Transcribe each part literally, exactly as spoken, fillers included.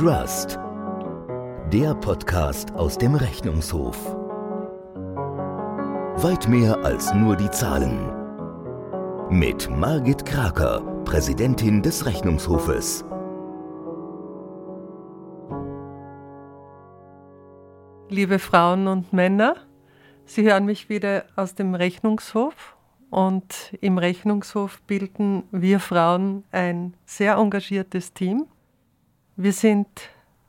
Trust, der Podcast aus dem Rechnungshof. Weit mehr als nur die Zahlen. Mit Margit Kraker, Präsidentin des Rechnungshofes. Liebe Frauen und Männer, Sie hören mich wieder aus dem Rechnungshof. Und im Rechnungshof bilden wir Frauen ein sehr engagiertes Team. Wir sind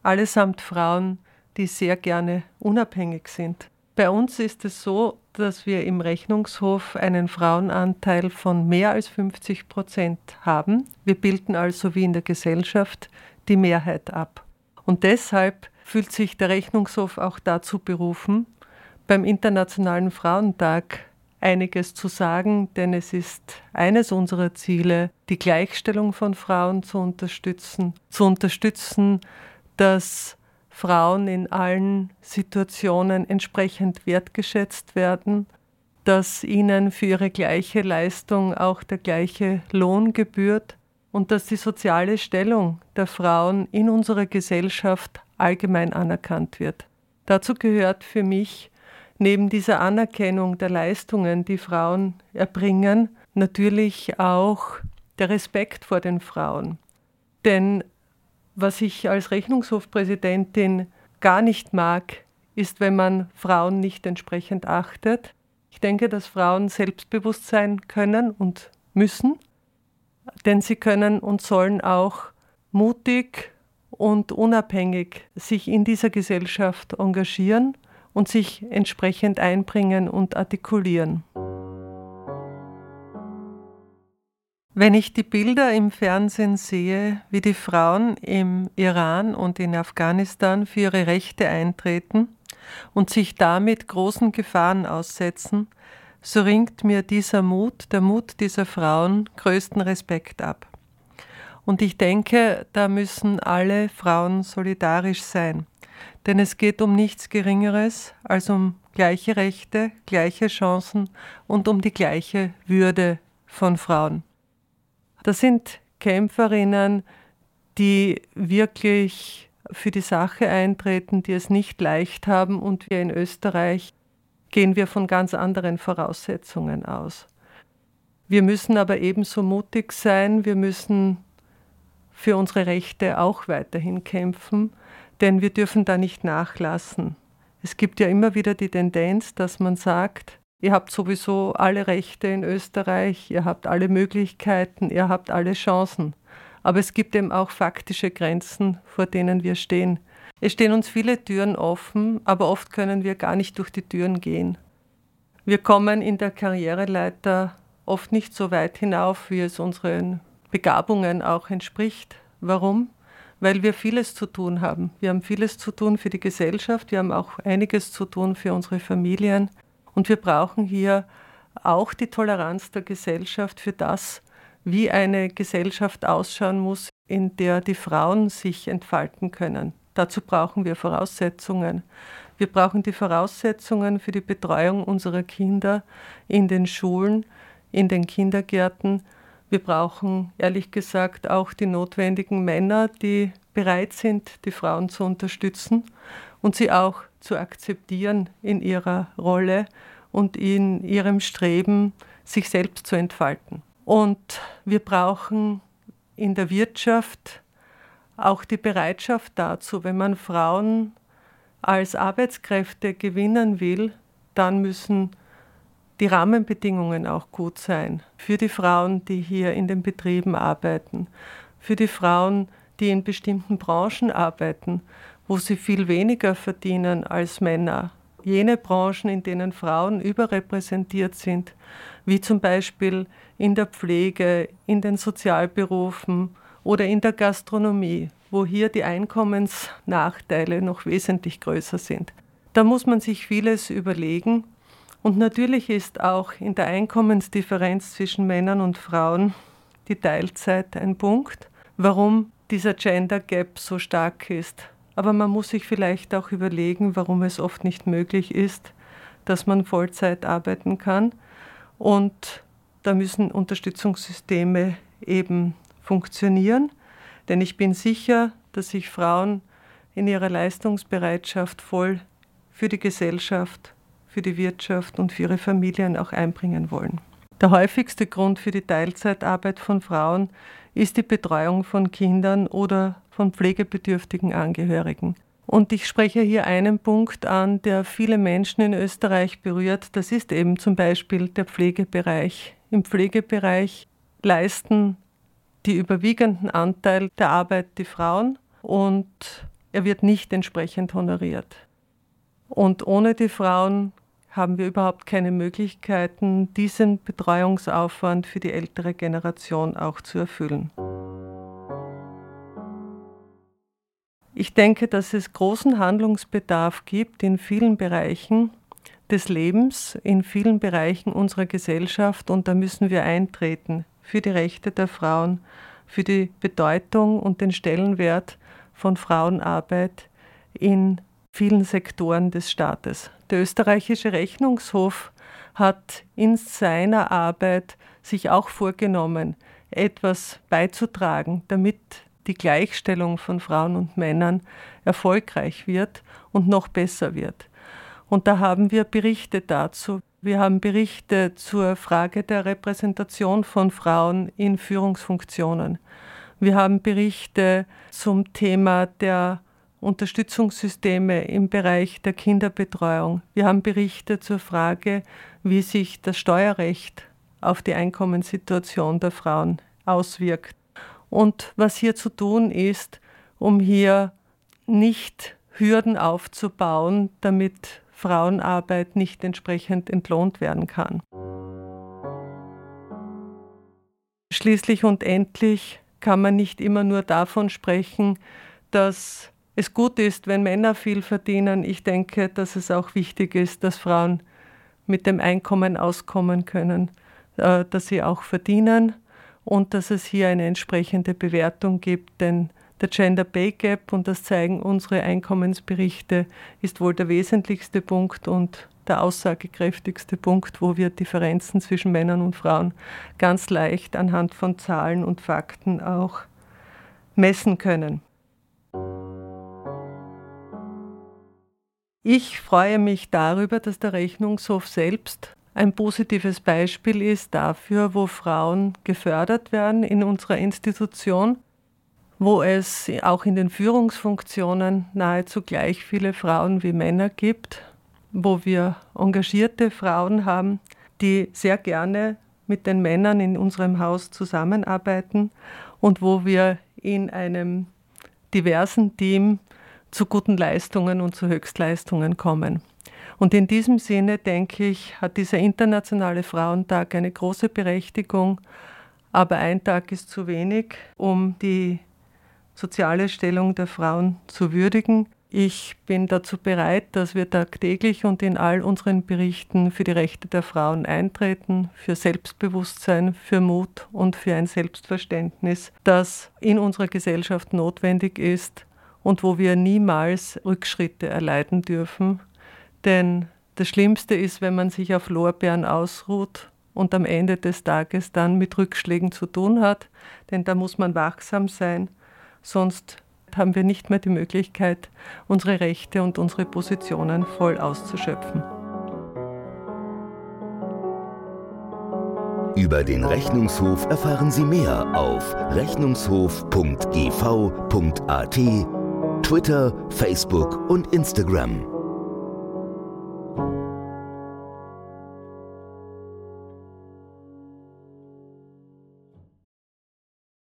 allesamt Frauen, die sehr gerne unabhängig sind. Bei uns ist es so, dass wir im Rechnungshof einen Frauenanteil von mehr als fünfzig Prozent haben. Wir bilden also wie in der Gesellschaft die Mehrheit ab. Und deshalb fühlt sich der Rechnungshof auch dazu berufen, beim Internationalen Frauentag einiges zu sagen, denn es ist eines unserer Ziele, die Gleichstellung von Frauen zu unterstützen, zu unterstützen, dass Frauen in allen Situationen entsprechend wertgeschätzt werden, dass ihnen für ihre gleiche Leistung auch der gleiche Lohn gebührt und dass die soziale Stellung der Frauen in unserer Gesellschaft allgemein anerkannt wird. Dazu gehört für mich neben dieser Anerkennung der Leistungen, die Frauen erbringen, natürlich auch der Respekt vor den Frauen. Denn was ich als Rechnungshofpräsidentin gar nicht mag, ist, wenn man Frauen nicht entsprechend achtet. Ich denke, dass Frauen selbstbewusst sein können und müssen, denn sie können und sollen auch mutig und unabhängig sich in dieser Gesellschaft engagieren und sich entsprechend einbringen und artikulieren. Wenn ich die Bilder im Fernsehen sehe, wie die Frauen im Iran und in Afghanistan für ihre Rechte eintreten und sich damit großen Gefahren aussetzen, so ringt mir dieser Mut, der Mut dieser Frauen, größten Respekt ab. Und ich denke, da müssen alle Frauen solidarisch sein. Denn es geht um nichts Geringeres als um gleiche Rechte, gleiche Chancen und um die gleiche Würde von Frauen. Das sind Kämpferinnen, die wirklich für die Sache eintreten, die es nicht leicht haben. Und wir in Österreich gehen wir von ganz anderen Voraussetzungen aus. Wir müssen aber ebenso mutig sein, wir müssen für unsere Rechte auch weiterhin kämpfen, denn wir dürfen da nicht nachlassen. Es gibt ja immer wieder die Tendenz, dass man sagt, ihr habt sowieso alle Rechte in Österreich, ihr habt alle Möglichkeiten, ihr habt alle Chancen. Aber es gibt eben auch faktische Grenzen, vor denen wir stehen. Es stehen uns viele Türen offen, aber oft können wir gar nicht durch die Türen gehen. Wir kommen in der Karriereleiter oft nicht so weit hinauf, wie es unseren Begabungen auch entspricht. Warum? Weil wir vieles zu tun haben. Wir haben vieles zu tun für die Gesellschaft, wir haben auch einiges zu tun für unsere Familien und wir brauchen hier auch die Toleranz der Gesellschaft für das, wie eine Gesellschaft ausschauen muss, in der die Frauen sich entfalten können. Dazu brauchen wir Voraussetzungen. Wir brauchen die Voraussetzungen für die Betreuung unserer Kinder in den Schulen, in den Kindergärten. Wir brauchen ehrlich gesagt auch die notwendigen Männer, die bereit sind, die Frauen zu unterstützen und sie auch zu akzeptieren in ihrer Rolle und in ihrem Streben, sich selbst zu entfalten. Und wir brauchen in der Wirtschaft auch die Bereitschaft dazu, wenn man Frauen als Arbeitskräfte gewinnen will, dann müssen die Rahmenbedingungen auch gut sein für die Frauen, die hier in den Betrieben arbeiten, für die Frauen, die in bestimmten Branchen arbeiten, wo sie viel weniger verdienen als Männer. Jene Branchen, in denen Frauen überrepräsentiert sind, wie zum Beispiel in der Pflege, in den Sozialberufen oder in der Gastronomie, wo hier die Einkommensnachteile noch wesentlich größer sind. Da muss man sich vieles überlegen. Und natürlich ist auch in der Einkommensdifferenz zwischen Männern und Frauen die Teilzeit ein Punkt, warum dieser Gender Gap so stark ist. Aber man muss sich vielleicht auch überlegen, warum es oft nicht möglich ist, dass man Vollzeit arbeiten kann. Und da müssen Unterstützungssysteme eben funktionieren. Denn ich bin sicher, dass sich Frauen in ihrer Leistungsbereitschaft voll für die Gesellschaft, für die Wirtschaft und für ihre Familien auch einbringen wollen. Der häufigste Grund für die Teilzeitarbeit von Frauen ist die Betreuung von Kindern oder von pflegebedürftigen Angehörigen. Und ich spreche hier einen Punkt an, der viele Menschen in Österreich berührt. Das ist eben zum Beispiel der Pflegebereich. Im Pflegebereich leisten die überwiegenden Anteil der Arbeit die Frauen und er wird nicht entsprechend honoriert. Und ohne die Frauen haben wir überhaupt keine Möglichkeiten, diesen Betreuungsaufwand für die ältere Generation auch zu erfüllen. Ich denke, dass es großen Handlungsbedarf gibt in vielen Bereichen des Lebens, in vielen Bereichen unserer Gesellschaft und da müssen wir eintreten für die Rechte der Frauen, für die Bedeutung und den Stellenwert von Frauenarbeit in vielen Sektoren des Staates. Der österreichische Rechnungshof hat in seiner Arbeit sich auch vorgenommen, etwas beizutragen, damit die Gleichstellung von Frauen und Männern erfolgreich wird und noch besser wird. Und da haben wir Berichte dazu. Wir haben Berichte zur Frage der Repräsentation von Frauen in Führungsfunktionen. Wir haben Berichte zum Thema der Unterstützungssysteme im Bereich der Kinderbetreuung. Wir haben Berichte zur Frage, wie sich das Steuerrecht auf die Einkommenssituation der Frauen auswirkt. Und was hier zu tun ist, um hier nicht Hürden aufzubauen, damit Frauenarbeit nicht entsprechend entlohnt werden kann. Schließlich und endlich kann man nicht immer nur davon sprechen, dass es gut ist, wenn Männer viel verdienen. Ich denke, dass es auch wichtig ist, dass Frauen mit dem Einkommen auskommen können, dass sie auch verdienen. Und dass es hier eine entsprechende Bewertung gibt, denn der Gender Pay Gap, und das zeigen unsere Einkommensberichte, ist wohl der wesentlichste Punkt und der aussagekräftigste Punkt, wo wir Differenzen zwischen Männern und Frauen ganz leicht anhand von Zahlen und Fakten auch messen können. Ich freue mich darüber, dass der Rechnungshof selbst ein positives Beispiel ist dafür, wo Frauen gefördert werden in unserer Institution, wo es auch in den Führungsfunktionen nahezu gleich viele Frauen wie Männer gibt, wo wir engagierte Frauen haben, die sehr gerne mit den Männern in unserem Haus zusammenarbeiten und wo wir in einem diversen Team zu guten Leistungen und zu Höchstleistungen kommen. Und in diesem Sinne, denke ich, hat dieser Internationale Frauentag eine große Berechtigung, aber ein Tag ist zu wenig, um die soziale Stellung der Frauen zu würdigen. Ich bin dazu bereit, dass wir tagtäglich und in all unseren Berichten für die Rechte der Frauen eintreten, für Selbstbewusstsein, für Mut und für ein Selbstverständnis, das in unserer Gesellschaft notwendig ist und wo wir niemals Rückschritte erleiden dürfen. Denn das Schlimmste ist, wenn man sich auf Lorbeeren ausruht und am Ende des Tages dann mit Rückschlägen zu tun hat. Denn da muss man wachsam sein, sonst haben wir nicht mehr die Möglichkeit, unsere Rechte und unsere Positionen voll auszuschöpfen. Über den Rechnungshof erfahren Sie mehr auf rechnungshof punkt g v punkt a t, Twitter, Facebook und Instagram.